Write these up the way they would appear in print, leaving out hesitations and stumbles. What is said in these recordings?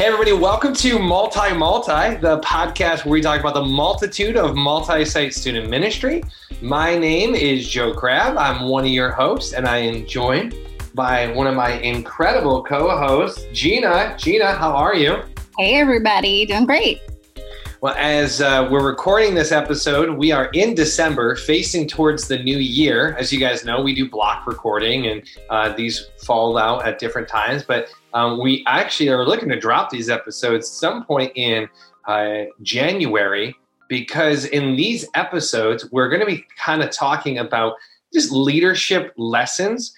Hey everybody, welcome to Multi Multi, the podcast where we talk about the multitude of multi-site student ministry. My name is Joe Crab. I'm one of your hosts, and I am joined by one of my incredible co-hosts, Gina. Gina, how are you? Hey everybody, doing great. Well, as we're recording this episode, we are in December, facing towards the new year. As you guys know, we do block recording, and these fall out at different times. But we actually are looking to drop these episodes some point in January, because in these episodes, we're going to be kind of talking about just leadership lessons.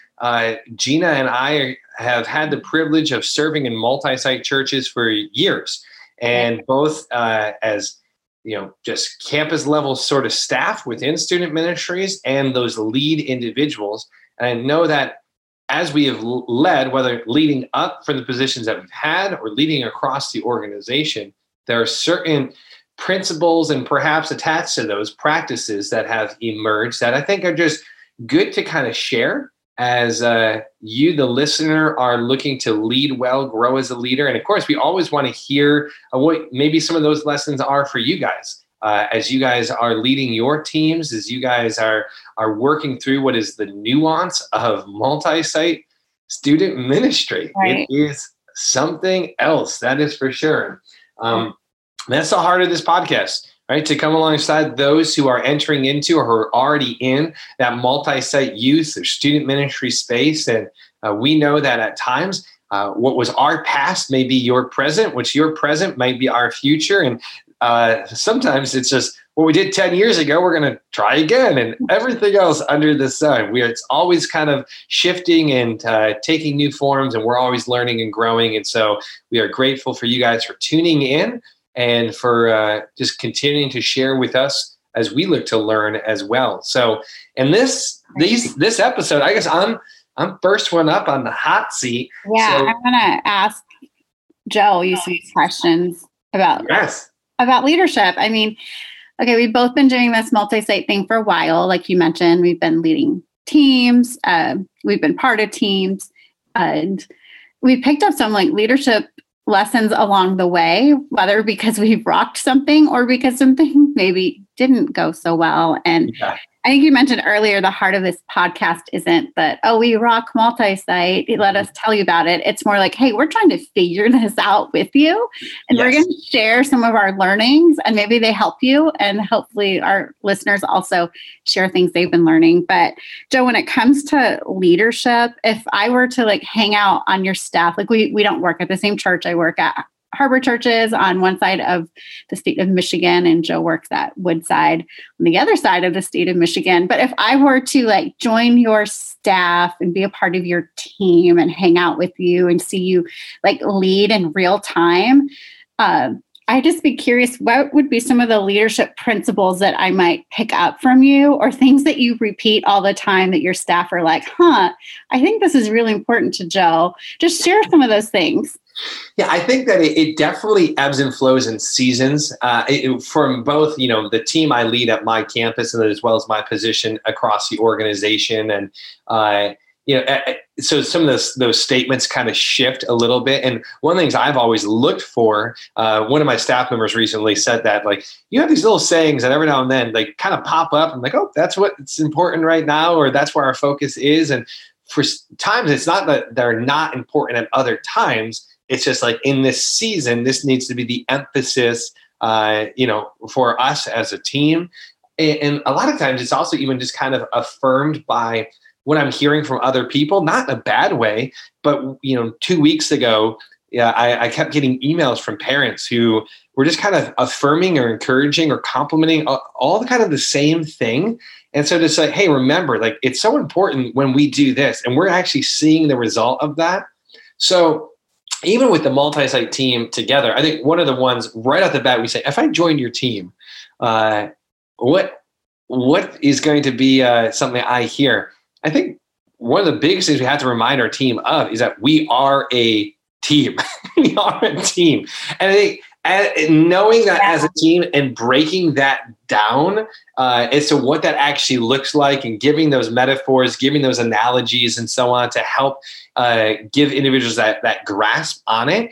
Gina and I have had the privilege of serving in multi-site churches for years. And both as, you know, just campus level sort of staff within student ministries and those lead individuals. And I know that as we have led, whether leading up from the positions that we've had or leading across the organization, there are certain principles and perhaps attached to those practices that have emerged that I think are just good to kind of share as you, the listener, are looking to lead well, grow as a leader. And of course, we always want to hear what maybe some of those lessons are for you guys as you guys are leading your teams, as you guys are working through what is the nuance of multi-site student ministry. Right. It is something else, that is for sure. That's the heart of this podcast. Right, to come alongside those who are entering into or who are already in that multi-site youth or student ministry space. And we know that at times what was our past may be your present, which your present might be our future. And sometimes it's just what we did 10 years ago, we're going to try again, and everything else under the sun. It's always kind of shifting and taking new forms, and we're always learning and growing. And so we are grateful for you guys for tuning in, and for just continuing to share with us as we look to learn as well. So in this episode, I guess I'm first one up on the hot seat. Yeah, so, I'm gonna ask Joe you some questions about leadership. I mean, okay, we've both been doing this multi-site thing for a while. Like you mentioned, we've been leading teams, we've been part of teams, and we picked up some like leadership lessons along the way, whether because we rocked something or because something maybe didn't go so well. And yeah. I think you mentioned earlier, the heart of this podcast isn't that, oh, we rock multi-site, let us tell you about it. It's more like, hey, we're trying to figure this out with you. And we're going to share some of our learnings, and maybe they help you. And hopefully our listeners also share things they've been learning. But Joe, when it comes to leadership, if I were to like hang out on your staff, like we don't work at the same church. I work at Harbor Churches on one side of the state of Michigan, and Joe works at Woodside on the other side of the state of Michigan. But if I were to like join your staff and be a part of your team and hang out with you and see you like lead in real time, I'd just be curious, what would be some of the leadership principles that I might pick up from you, or things that you repeat all the time that your staff are like, I think this is really important to Joe. Just share some of those things. Yeah, I think that it definitely ebbs and flows in seasons from both, you know, the team I lead at my campus and as well as my position across the organization. And, you know, so some of those statements kind of shift a little bit. And one of the things I've always looked for, one of my staff members recently said that, like, you have these little sayings that every now and then they kind of pop up and like, oh, that's what's important right now, or that's where our focus is. And for times, it's not that they're not important at other times. It's just like in this season, this needs to be the emphasis, you know, for us as a team. And a lot of times it's also even just kind of affirmed by what I'm hearing from other people, not in a bad way, but, you know, 2 weeks ago, I kept getting emails from parents who were just kind of affirming or encouraging or complimenting all the kind of the same thing. And so just like, hey, remember, like, it's so important when we do this, and we're actually seeing the result of that. So even with the multi-site team together, I think one of the ones right off the bat, we say, if I join your team, what is going to be something I hear? I think one of the biggest things we have to remind our team of is that we are a team. We are a team. And I think And knowing that as a team and breaking that down as to what that actually looks like, and giving those metaphors, giving those analogies and so on to help give individuals that grasp on it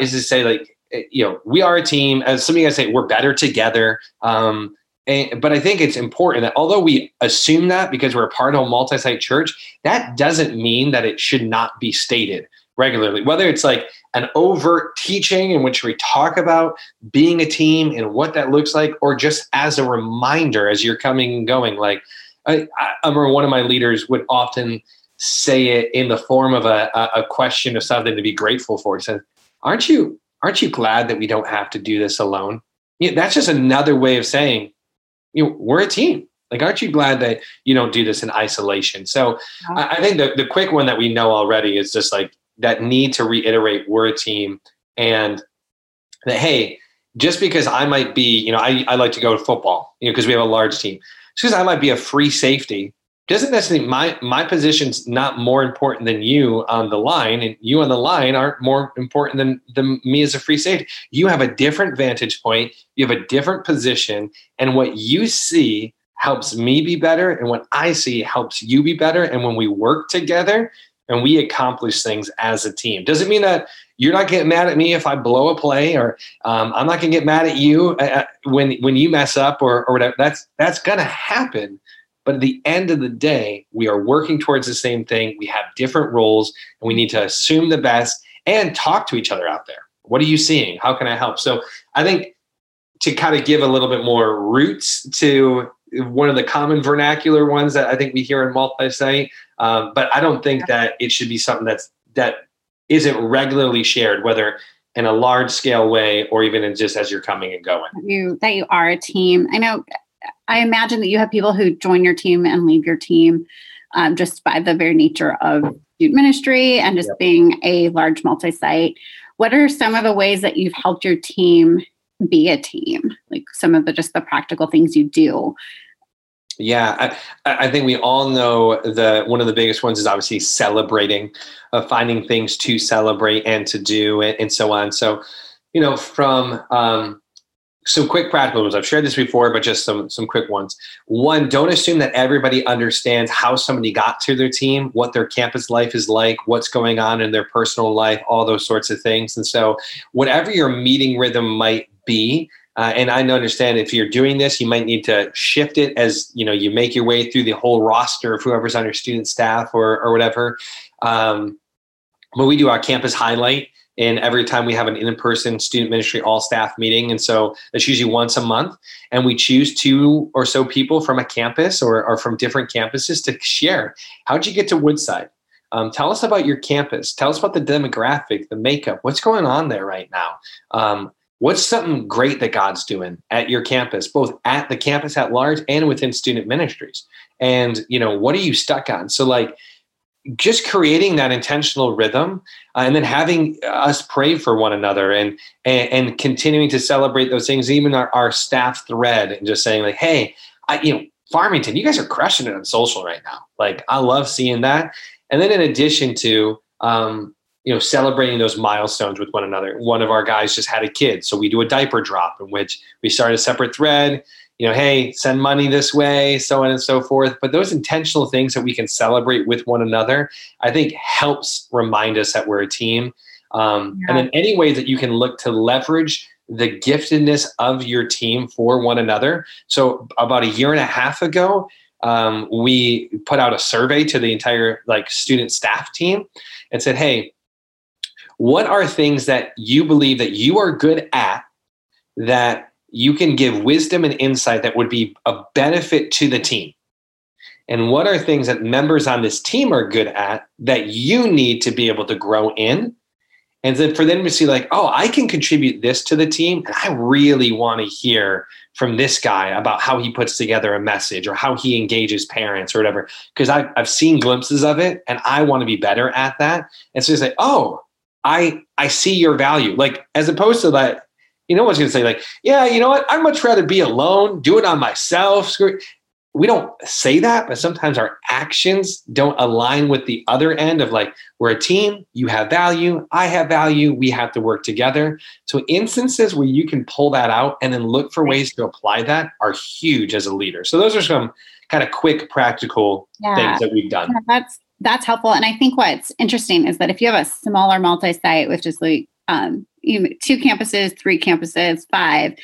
is to say, like, you know, we are a team. As some of you guys say, we're better together. But I think it's important that although we assume that because we're a part of a multi-site church, that doesn't mean that it should not be stated regularly, whether it's like an overt teaching in which we talk about being a team and what that looks like, or just as a reminder as you're coming and going. Like, I remember one of my leaders would often say it in the form of a question of something to be grateful for. He said, aren't you glad that we don't have to do this alone? You know, that's just another way of saying, you know, we're a team. Like, aren't you glad that you don't do this in isolation? So I think the quick one that we know already is just like that need to reiterate we're a team, and that, hey, just because I might be, you know, I like to go to football, you know, because we have a large team. Just because I might be a free safety doesn't necessarily, my position's not more important than you on the line, and you on the line aren't more important than me as a free safety. You have a different vantage point. You have a different position, and what you see helps me be better, and what I see helps you be better. And when we work together and we accomplish things as a team, doesn't mean that you're not getting mad at me if I blow a play, or I'm not going to get mad at you when you mess up or whatever. That's going to happen. But at the end of the day, we are working towards the same thing. We have different roles, and we need to assume the best and talk to each other out there. What are you seeing? How can I help? So I think to kind of give a little bit more roots to one of the common vernacular ones that I think we hear in multi-site, but I don't think that it should be something that isn't regularly shared, whether in a large scale way or even in just as you're coming and going. That you are a team. I know. I imagine that you have people who join your team and leave your team just by the very nature of student ministry and just being a large multi-site. What are some of the ways that you've helped your team be a team? Like some of the practical things you do? Yeah, I think we all know one of the biggest ones is obviously celebrating, finding things to celebrate and to do and so on. So, you know, from some quick practical ones. I've shared this before, but just some quick ones. One, don't assume that everybody understands how somebody got to their team, what their campus life is like, what's going on in their personal life, all those sorts of things. And so whatever your meeting rhythm might be, and I understand if you're doing this, you might need to shift it as, you know, you make your way through the whole roster of whoever's on your student staff or whatever. But we do our campus highlight. And every time we have an in-person student ministry all staff meeting. And so that's usually once a month. And we choose 2 or so people from a campus or from different campuses to share. How'd you get to Woodside? Tell us about your campus. Tell us about the demographic, the makeup. What's going on there right now? What's something great that God's doing at your campus, both at the campus at large and within student ministries? And, you know, what are you stuck on? So, like, just creating that intentional rhythm and then having us pray for one another and continuing to celebrate those things, even our staff thread, and just saying, like, hey, Farmington, you guys are crushing it on social right now. Like, I love seeing that. And then in addition to, celebrating those milestones with one another, one of our guys just had a kid. So we do a diaper drop in which we start a separate thread, you know, hey, send money this way, so on and so forth. But those intentional things that we can celebrate with one another, I think helps remind us that we're a team. And then any ways that you can look to leverage the giftedness of your team for one another. So about 1.5 years ago, we put out a survey to the entire student staff team and said, hey, what are things that you believe that you are good at that you can give wisdom and insight that would be a benefit to the team? And what are things that members on this team are good at that you need to be able to grow in? And then for them to see, like, oh, I can contribute this to the team. And I really want to hear from this guy about how he puts together a message or how he engages parents or whatever, because I've seen glimpses of it and I want to be better at that. And so it's like, oh, I see your value. Like, as opposed to that, you know, one's going to say, like, yeah, you know what? I'd much rather be alone, do it on myself. we don't say that, but sometimes our actions don't align with the other end of like, we're a team, you have value, I have value, we have to work together. So instances where you can pull that out and then look for ways to apply that are huge as a leader. So those are some kind of quick, practical things that we've done. Yeah, that's helpful. And I think what's interesting is that if you have a smaller multi-site with just like, two campuses, three campuses, five,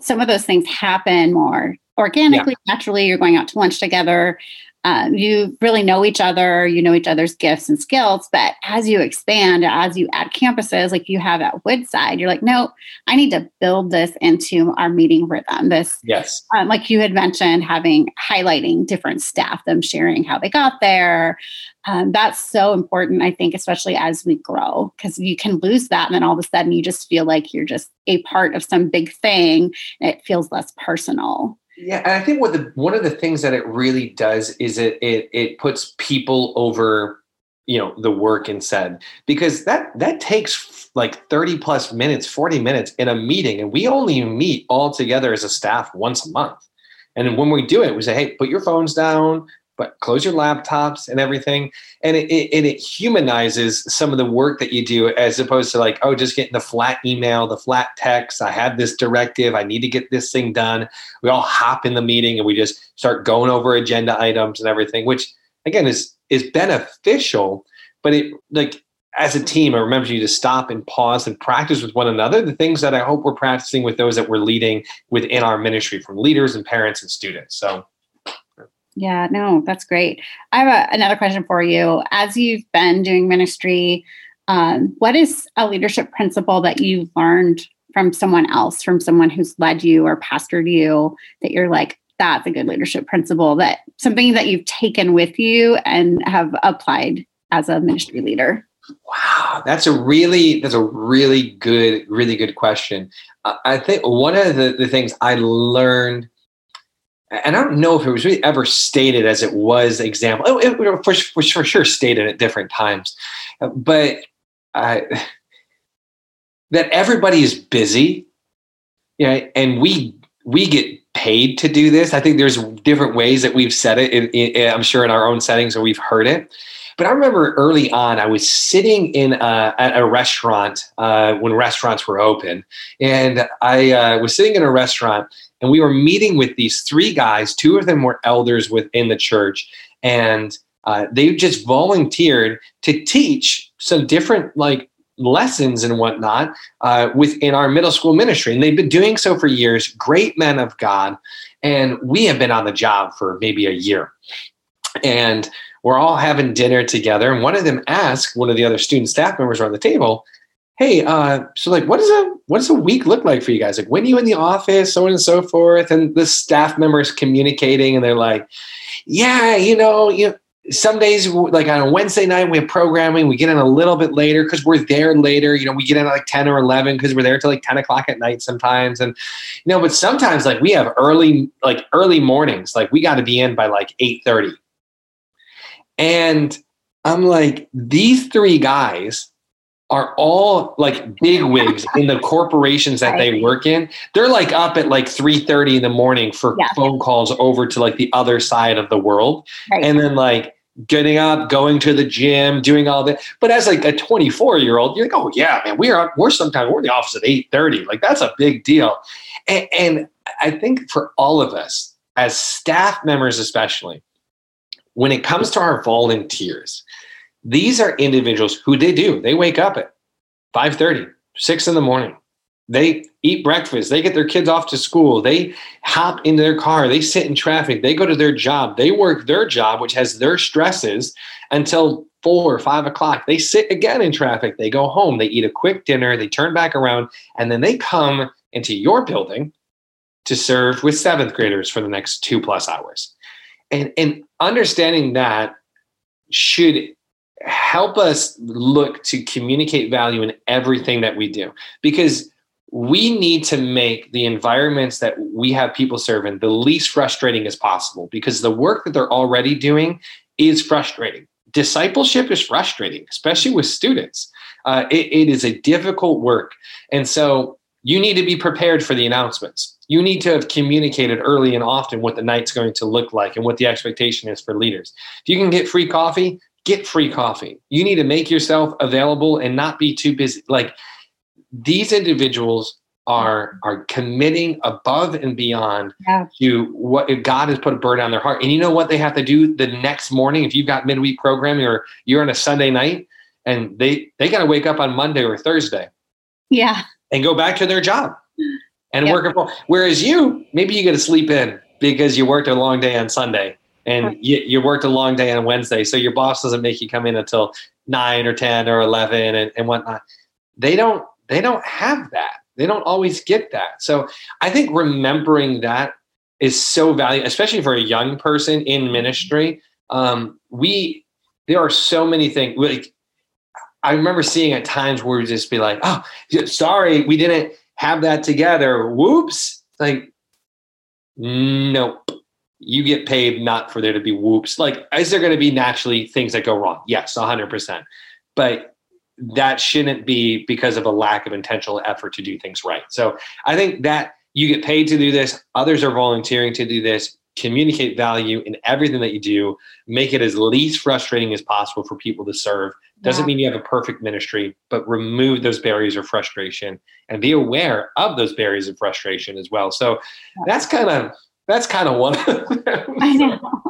some of those things happen more organically, naturally. You're going out to lunch together. You really know each other, you know each other's gifts and skills, but as you expand, as you add campuses, like you have at Woodside, you're like, no, I need to build this into our meeting rhythm. This, like you had mentioned, highlighting different staff, them sharing how they got there. That's so important, I think, especially as we grow, because you can lose that. And then all of a sudden you just feel like you're just a part of some big thing and it feels less personal. Yeah, and I think one of the things that it really does is it puts people over, the work and said, because that takes like 30 plus minutes, 40 minutes in a meeting. And we only meet all together as a staff once a month. And when we do it, we say, hey, put your phones down, but close your laptops and everything. And it humanizes some of the work that you do as opposed to like, oh, just getting the flat email, the flat text. I have this directive. I need to get this thing done. We all hop in the meeting and we just start going over agenda items and everything, which again is beneficial, but it like as a team, I remember you to stop and pause and practice with one another. The things that I hope we're practicing with those that we're leading within our ministry from leaders and parents and students. So yeah, no, that's great. I have another question for you. As you've been doing ministry, what is a leadership principle that you've learned from someone else, from someone who's led you or pastored you, that you're like, that's a good leadership principle, that something that you've taken with you and have applied as a ministry leader? Wow, that's a really good question. I think one of the things I learned, and I don't know if it was really ever stated as it was example. Oh, it was for sure stated at different times, but that everybody is busy, and we get paid to do this. I think there's different ways that we've said it. I'm sure in our own settings where we've heard it. But I remember early on, I was sitting in at a restaurant when restaurants were open, and I was sitting in a restaurant. And we were meeting with these three guys. Two of them were elders within the church. And they just volunteered to teach some different like lessons and whatnot within our middle school ministry. And they've been doing so for years, great men of God. And we have been on the job for maybe a year. And we're all having dinner together. And one of them asked one of the other student staff members around the table, hey, so like, what does a week look like for you guys? Like, when are you in the office, so on and so forth? And the staff members communicating, and they're like, yeah, some days, like on a Wednesday night, we have programming, we get in a little bit later because we're there later. We get in at like 10 or 11 because we're there till like 10 o'clock at night sometimes. And, but sometimes like we have early mornings, like we got to be in by like 8:30. And I'm like, these three guys are all like bigwigs in the corporations that they work in. They're like up at like 3:30 in the morning for phone calls over to like the other side of the world. Right. And then like getting up, going to the gym, doing all that. But as like a 24-year-old, you're like, oh yeah, man, we're in the office at 8:30. Like that's a big deal. And I think for all of us as staff members, especially when it comes to our volunteers, these are individuals who they wake up at 5:30, 6 in the morning. They eat breakfast. They get their kids off to school. They hop into their car. They sit in traffic. They go to their job. They work their job, which has their stresses, until 4 or 5 o'clock. They sit again in traffic. They go home. They eat a quick dinner. They turn back around, and then they come into your building to serve with 7th graders for the next 2+ hours. And understanding that should help us look to communicate value in everything that we do, because we need to make the environments that we have people serve in the least frustrating as possible, because the work that they're already doing is frustrating. Discipleship is frustrating, especially with students. It is a difficult work. And so you need to be prepared for the announcements. you need to have communicated early and often what the night's going to look like and what the expectation is for leaders. If you can get free coffee, get free coffee. You need to make yourself available and not be too busy. Like, these individuals are committing above and beyond to what if God has put a burden on their heart. And you know what they have to do the next morning? If you've got midweek programming or you're on a Sunday night and they got to wake up on Monday or Thursday. Yeah. And go back to their job and work. Whereas you, maybe you get to sleep in because you worked a long day on Sunday and you worked a long day on Wednesday. So your boss doesn't make you come in until 9 or 10 or 11 and whatnot. They don't have that. They don't always get that. So I think remembering that is so valuable, especially for a young person in ministry. There are so many things. Like, I remember seeing at times where we just be like, oh, sorry, we didn't have that together. Whoops. Like, nope. You get paid not for there to be whoops. Like, is there going to be naturally things that go wrong? Yes, 100%. But that shouldn't be because of a lack of intentional effort to do things right. So I think that you get paid to do this. Others are volunteering to do this. Communicate value in everything that you do. Make it as least frustrating as possible for people to serve. Doesn't mean you have a perfect ministry, but remove those barriers of frustration and be aware of those barriers of frustration as well. So that's kind of one of them. I know.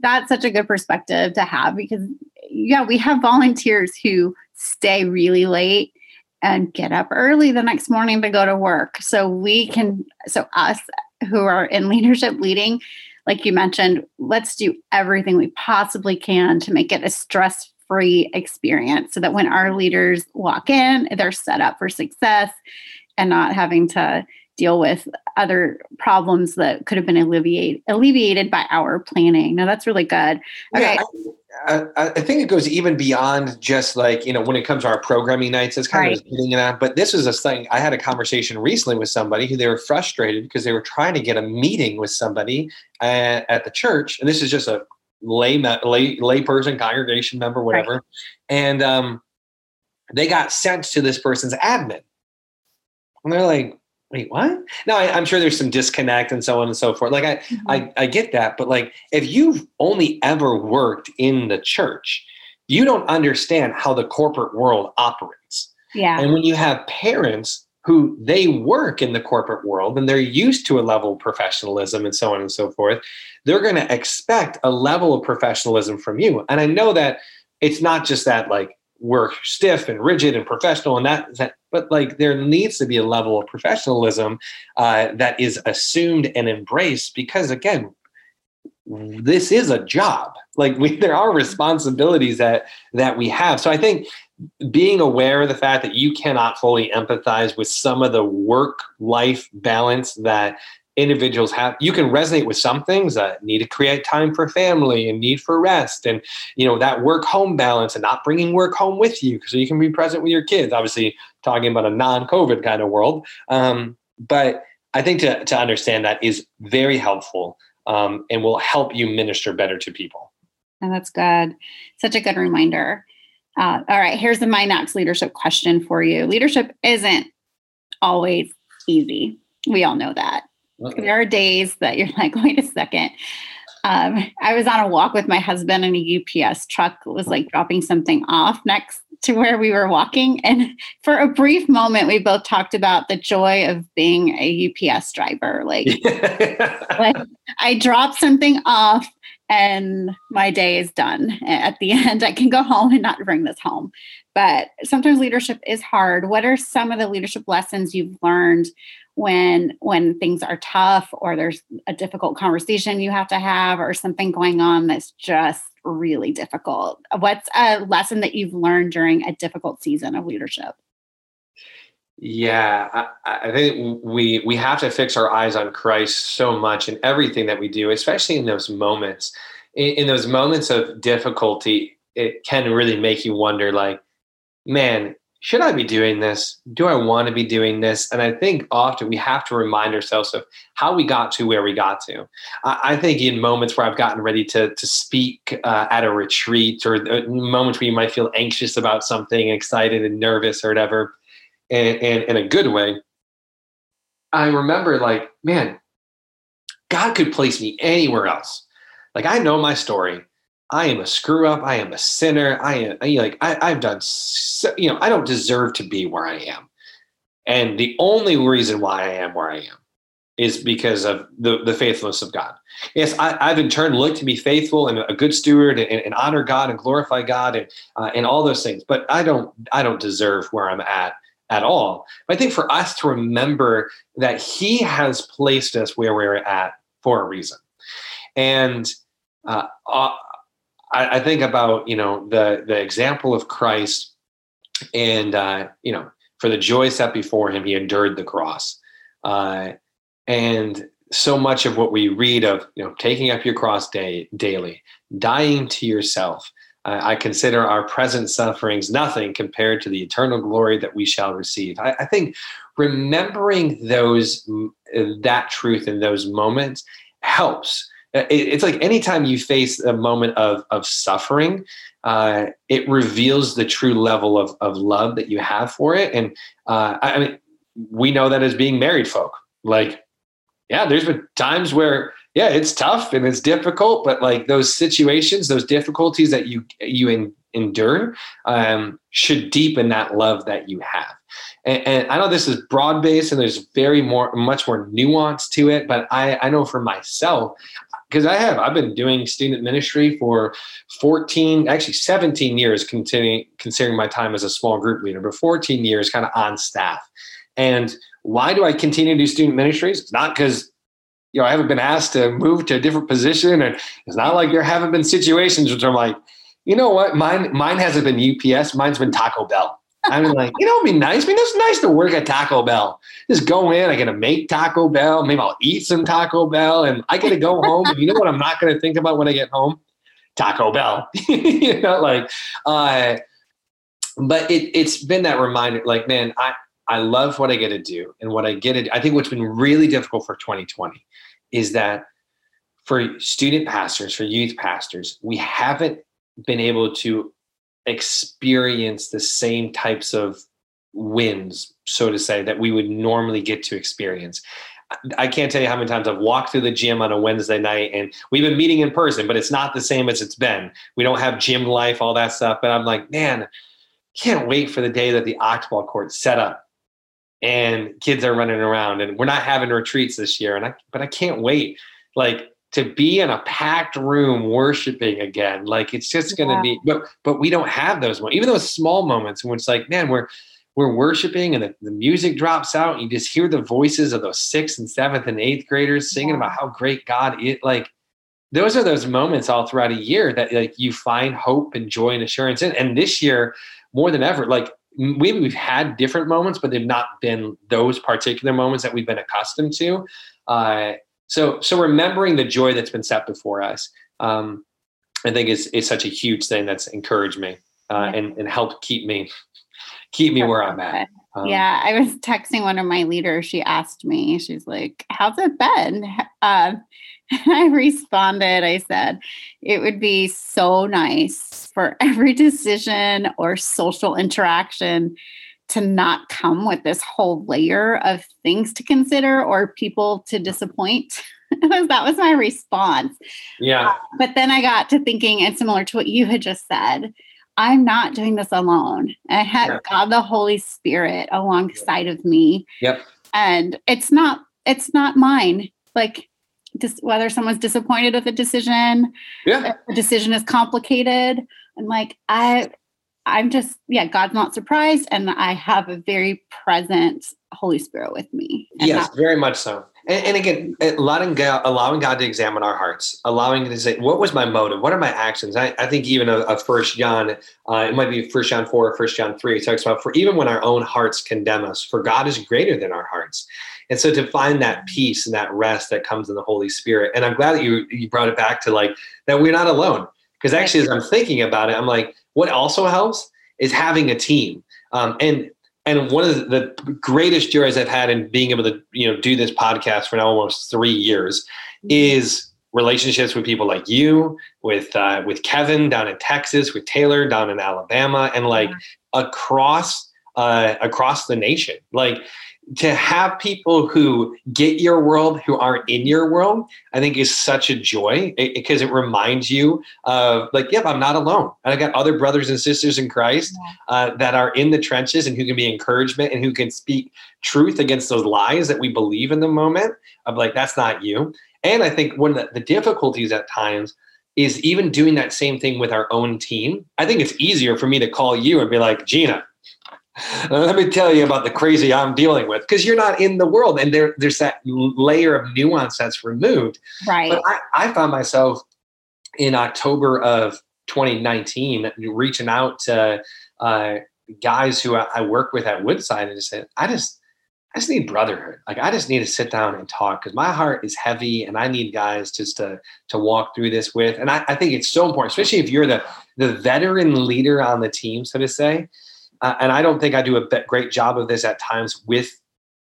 That's such a good perspective to have because we have volunteers who stay really late and get up early the next morning to go to work. So us who are in leadership leading, like you mentioned, let's do everything we possibly can to make it a stress-free experience so that when our leaders walk in, they're set up for success and not having to deal with other problems that could have been alleviated by our planning. No, that's really good. Okay. Yeah, I think it goes even beyond just like, when it comes to our programming nights, it's kind of getting it on. But this is a thing. I had a conversation recently with somebody who they were frustrated because they were trying to get a meeting with somebody at the church. And this is just a lay person, congregation member, whatever. Right. And they got sent to this person's admin. And they're like, wait, what? Now, I'm sure there's some disconnect and so on and so forth. Like, I get that. But like, if you've only ever worked in the church, you don't understand how the corporate world operates. Yeah. And when you have parents who they work in the corporate world and they're used to a level of professionalism and so on and so forth, they're going to expect a level of professionalism from you. And I know that it's not just that, like, we're stiff and rigid and professional and that, but like there needs to be a level of professionalism that is assumed and embraced because, again, this is a job. Like there are responsibilities that we have. So I think being aware of the fact that you cannot fully empathize with some of the work-life balance that individuals have, you can resonate with some things that need to create time for family and need for rest and, that work-home balance and not bringing work home with you so you can be present with your kids, obviously talking about a non-COVID kind of world. But I think to understand that is very helpful and will help you minister better to people. And that's good. Such a good reminder. All right, here's my next leadership question for you. Leadership isn't always easy. We all know that. There are days that you're like, wait a second. I was on a walk with my husband and a UPS truck was like dropping something off next to where we were walking. And for a brief moment, we both talked about the joy of being a UPS driver. Like, like I dropped something off and my day is done. At the end, I can go home and not bring this home. But sometimes leadership is hard. What are some of the leadership lessons you've learned when things are tough or there's a difficult conversation you have to have or something going on that's just really difficult? What's a lesson that you've learned during a difficult season of leadership? Yeah, I think we have to fix our eyes on Christ so much in everything that we do, especially in those moments. In those moments of difficulty, it can really make you wonder, like, man, should I be doing this? Do I want to be doing this? And I think often we have to remind ourselves of how we got to where we got to. I think in moments where I've gotten ready to speak at a retreat or moments where you might feel anxious about something, excited and nervous or whatever, and in a good way, I remember like, man, God could place me anywhere else. Like, I know my story. I am a screw up. I am a sinner. I don't deserve to be where I am. And the only reason why I am where I am is because of the faithfulness of God. Yes, I've in turn looked to be faithful and a good steward and honor God and glorify God and all those things. But I don't deserve where I'm at all. But I think for us to remember that He has placed us where we're at for a reason. And I think about, you know, the example of Christ and, you know, for the joy set before Him, He endured the cross. And so much of what we read of, you know, taking up your cross daily, dying to yourself. I consider our present sufferings nothing compared to the eternal glory that we shall receive. I think remembering that truth in those moments helps. It's like anytime you face a moment of suffering, it reveals the true level of love that you have for it. And I mean, we know that as being married folk, like, yeah, there's been times where, yeah, it's tough and it's difficult, but like those situations, those difficulties that you endure should deepen that love that you have. And I know this is broad based and there's much more nuance to it, but I know for myself, because I've been doing student ministry for 17 years, considering my time as a small group leader, but 14 years kind of on staff. And why do I continue to do student ministries? It's not because, you know, I haven't been asked to move to a different position, and it's not like there haven't been situations which I'm like, you know what, mine hasn't been UPS, mine's been Taco Bell. I'm like, you know, it'd be nice. I mean, it's nice to work at Taco Bell. Just go in, I get to make Taco Bell. Maybe I'll eat some Taco Bell, and I get to go home. And you know what I'm not going to think about when I get home? Taco Bell. You know, like, but it's been that reminder, like, man, I love what I get to do and what I get to do. I think what's been really difficult for 2020 is that for student pastors, for youth pastors, we haven't been able to experience the same types of wins, so to say, that we would normally get to experience. I can't tell you how many times I've walked through the gym on a Wednesday night, and we've been meeting in person, but it's not the same as it's been. We don't have gym life, all that stuff. But I'm like, man, can't wait for the day that the octball court's set up and kids are running around, and we're not having retreats this year. But I can't wait, like, to be in a packed room worshiping again. Like, it's just going to be, but we don't have those moments, even those small moments when it's like, man, we're worshiping and the music drops out. And you just hear the voices of those 6th and 7th and 8th graders singing about how great God is. Like, those are those moments all throughout a year that, like, you find hope and joy and assurance in. And this year more than ever, like, maybe we've had different moments, but they've not been those particular moments that we've been accustomed to. So remembering the joy that's been set before us, I think is such a huge thing that's encouraged me and helped keep me where I'm at. Yeah, I was texting one of my leaders. She asked me, she's like, "How's it been?" And I responded, I said, it would be so nice for every decision or social interaction to not come with this whole layer of things to consider or people to disappoint. That was my response. Yeah. But then I got to thinking, and similar to what you had just said, I'm not doing this alone. I had God, the Holy Spirit alongside of me. Yep. And it's not mine. Like, just whether someone's disappointed with a decision, if the decision is complicated. And like, I'm just God's not surprised. And I have a very present Holy Spirit with me. Yes, very much so. And again, allowing God to examine our hearts, allowing Him to say, what was my motive? What are my actions? I think even a 1 John, it might be 1 John 4 or 1 John 3, it talks about, for even when our own hearts condemn us, for God is greater than our hearts. And so to find that peace and that rest that comes in the Holy Spirit. And I'm glad that you brought it back to, like, that we're not alone. Because actually, as I'm thinking about it, I'm like, what also helps is having a team. And one of the greatest joys I've had in being able to, you know, do this podcast for now almost 3 years is relationships with people like you, with Kevin down in Texas, with Taylor down in Alabama, and like across across the nation. Like, to have people who get your world, who aren't in your world, I think is such a joy, because it reminds you of, like, yep, I'm not alone. And I got other brothers and sisters in Christ that are in the trenches and who can be encouragement and who can speak truth against those lies that we believe in the moment of, like, that's not you. And I think one of the difficulties at times is even doing that same thing with our own team. I think it's easier for me to call you and be like, Gina, let me tell you about the crazy I'm dealing with, because you're not in the world. And there's that layer of nuance that's removed. Right. But I found myself in October of 2019 reaching out to guys who I work with at Woodside and just said, I just need brotherhood. Like, I just need to sit down and talk, because my heart is heavy and I need guys just to walk through this with. And I think it's so important, especially if you're the veteran leader on the team, so to say. And I don't think I do a great job of this at times with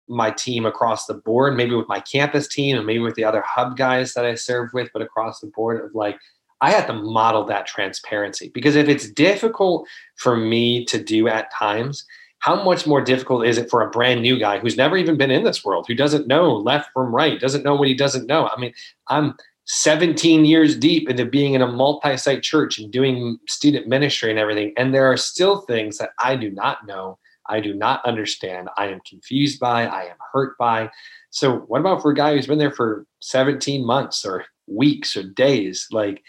my team across the board, maybe with my campus team and maybe with the other hub guys that I serve with, but across the board of, like, I have to model that transparency, because if it's difficult for me to do at times, how much more difficult is it for a brand new guy who's never even been in this world, who doesn't know left from right, doesn't know what he doesn't know? I mean, I'm 17 years deep into being in a multi-site church and doing student ministry and everything. And there are still things that I do not know, I do not understand, I am confused by, I am hurt by. So what about for a guy who's been there for 17 months or weeks or days? Like,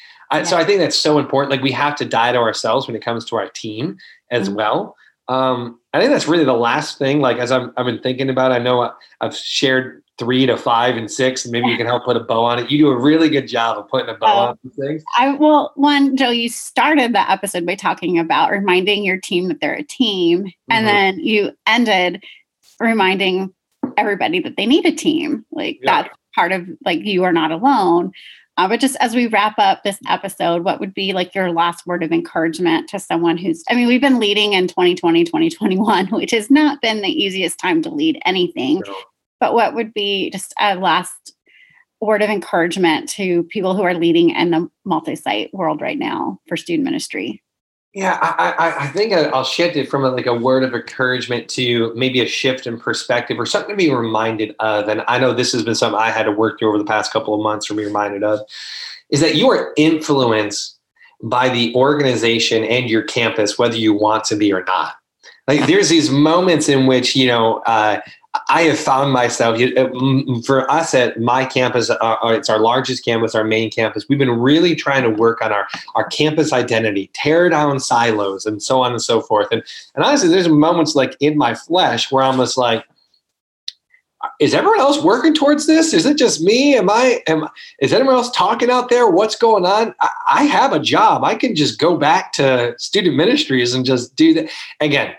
so I think that's so important. Like, we have to die to ourselves when it comes to our team as well. I think that's really the last thing, like, as I've been thinking about it. I know I've shared 3 to 5 and 6, and maybe you can help put a bow on it. You do a really good job of putting a bow on things. Well, one, Joe, you started the episode by talking about reminding your team that they're a team. Mm-hmm. And then you ended reminding everybody that they need a team. Like, that's part of, like, you are not alone. But just as we wrap up this episode, what would be, like, your last word of encouragement to someone who's, I mean, we've been leading in 2020, 2021, which has not been the easiest time to lead anything, but what would be just a last word of encouragement to people who are leading in the multi-site world right now for student ministry? Yeah, I think I'll shift it from like a word of encouragement to maybe a shift in perspective or something to be reminded of. And I know this has been something I had to work through over the past couple of months or be reminded of, is that you are influenced by the organization and your campus, whether you want to be or not. Like, there's these moments in which, you know, I have found myself, for us at my campus, it's our largest campus, our main campus, we've been really trying to work on our campus identity, tear down silos and so on and so forth. And honestly, there's moments like in my flesh where I'm just like, is everyone else working towards this? Is it just me? Is anyone else talking out there? What's going on? I have a job. I can just go back to student ministries and just do that again.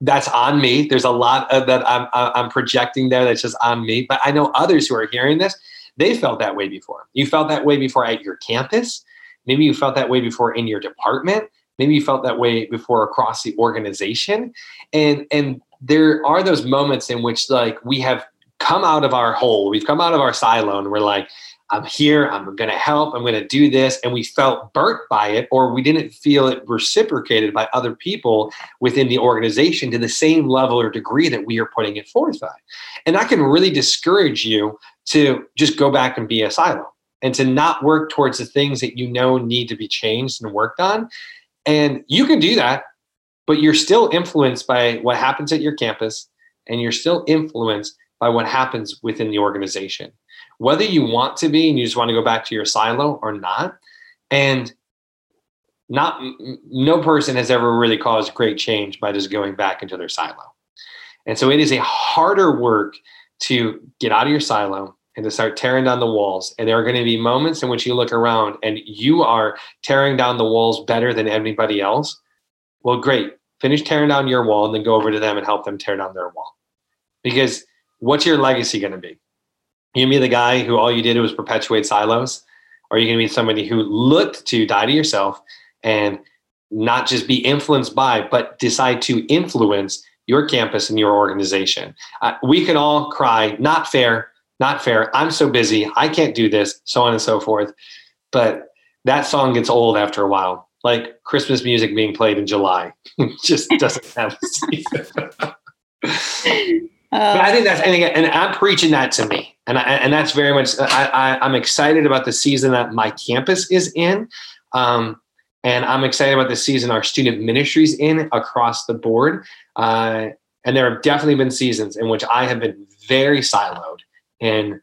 That's on me. There's a lot of that I'm projecting there that's just on me. But I know others who are hearing this, they felt that way before. You felt that way before at your campus. Maybe you felt that way before in your department. Maybe you felt that way before across the organization. And there are those moments in which, like, we have come out of our hole. We've come out of our silo and we're like, I'm here, I'm going to help, I'm going to do this. And we felt burnt by it, or we didn't feel it reciprocated by other people within the organization to the same level or degree that we are putting it forth by. And that can really discourage you to just go back and be a silo and to not work towards the things that you know need to be changed and worked on. And you can do that, but you're still influenced by what happens at your campus, and you're still influenced by what happens within the organization, whether you want to be and you just want to go back to your silo or not. And no person has ever really caused great change by just going back into their silo. And so it is a harder work to get out of your silo and to start tearing down the walls. And there are going to be moments in which you look around and you are tearing down the walls better than anybody else. Well, great. Finish tearing down your wall and then go over to them and help them tear down their wall. Because what's your legacy going to be? You mean the guy who all you did was perpetuate silos? Or are you going to be somebody who looked to die to yourself and not just be influenced by, but decide to influence your campus and your organization? We can all cry, not fair, not fair. I'm so busy. I can't do this, so on and so forth. But that song gets old after a while. like Christmas music being played in July. Just doesn't have a season. But I think that's, and I'm preaching that to me. And that's very much, I'm excited about the season that my campus is in. And I'm excited about the season our student ministry's in across the board. And there have definitely been seasons in which I have been very siloed in,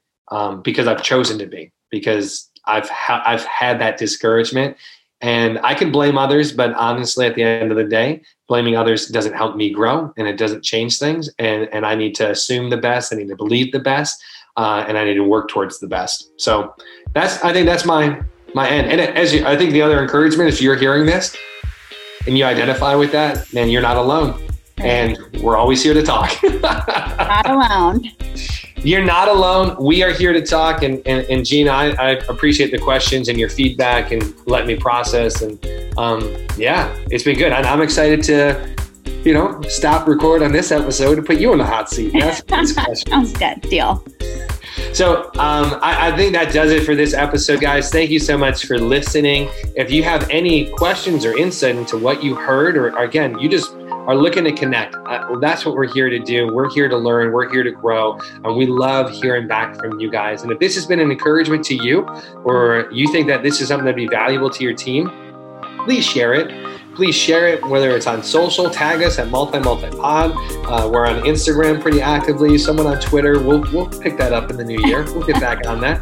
because I've chosen to be, because I've had that discouragement. And I can blame others, but honestly, at the end of the day, blaming others doesn't help me grow, and it doesn't change things. And I need to assume the best. I need to believe the best, and I need to work towards the best. So I think that's my end. And I think the other encouragement, if you're hearing this and you identify with that, then you're not alone. And we're always here to talk. Not alone. You're not alone. We are here to talk. And Gina, I appreciate the questions and your feedback and let me process. And yeah, it's been good. And I'm excited to, stop record on this episode and put you in the hot seat. That's sounds good. Deal. So I think that does it for this episode, guys. Thank you so much for listening. If you have any questions or insight into what you heard, or again, you just are looking to connect, that's what we're here to do. We're here to learn. We're here to grow. And we love hearing back from you guys. And if this has been an encouragement to you, or you think that this is something that'd be valuable to your team, please share it. Please share it, whether it's on social, tag us at multi-multi-pod. We're on Instagram pretty actively. Someone on Twitter. We'll pick that up in the new year. We'll get back on that.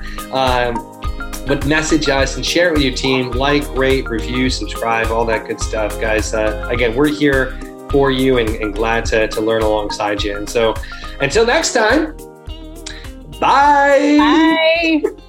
But message us and share it with your team. Like, rate, review, subscribe, all that good stuff, guys. Again, we're here for you and glad to learn alongside you. And so until next time, bye. Bye.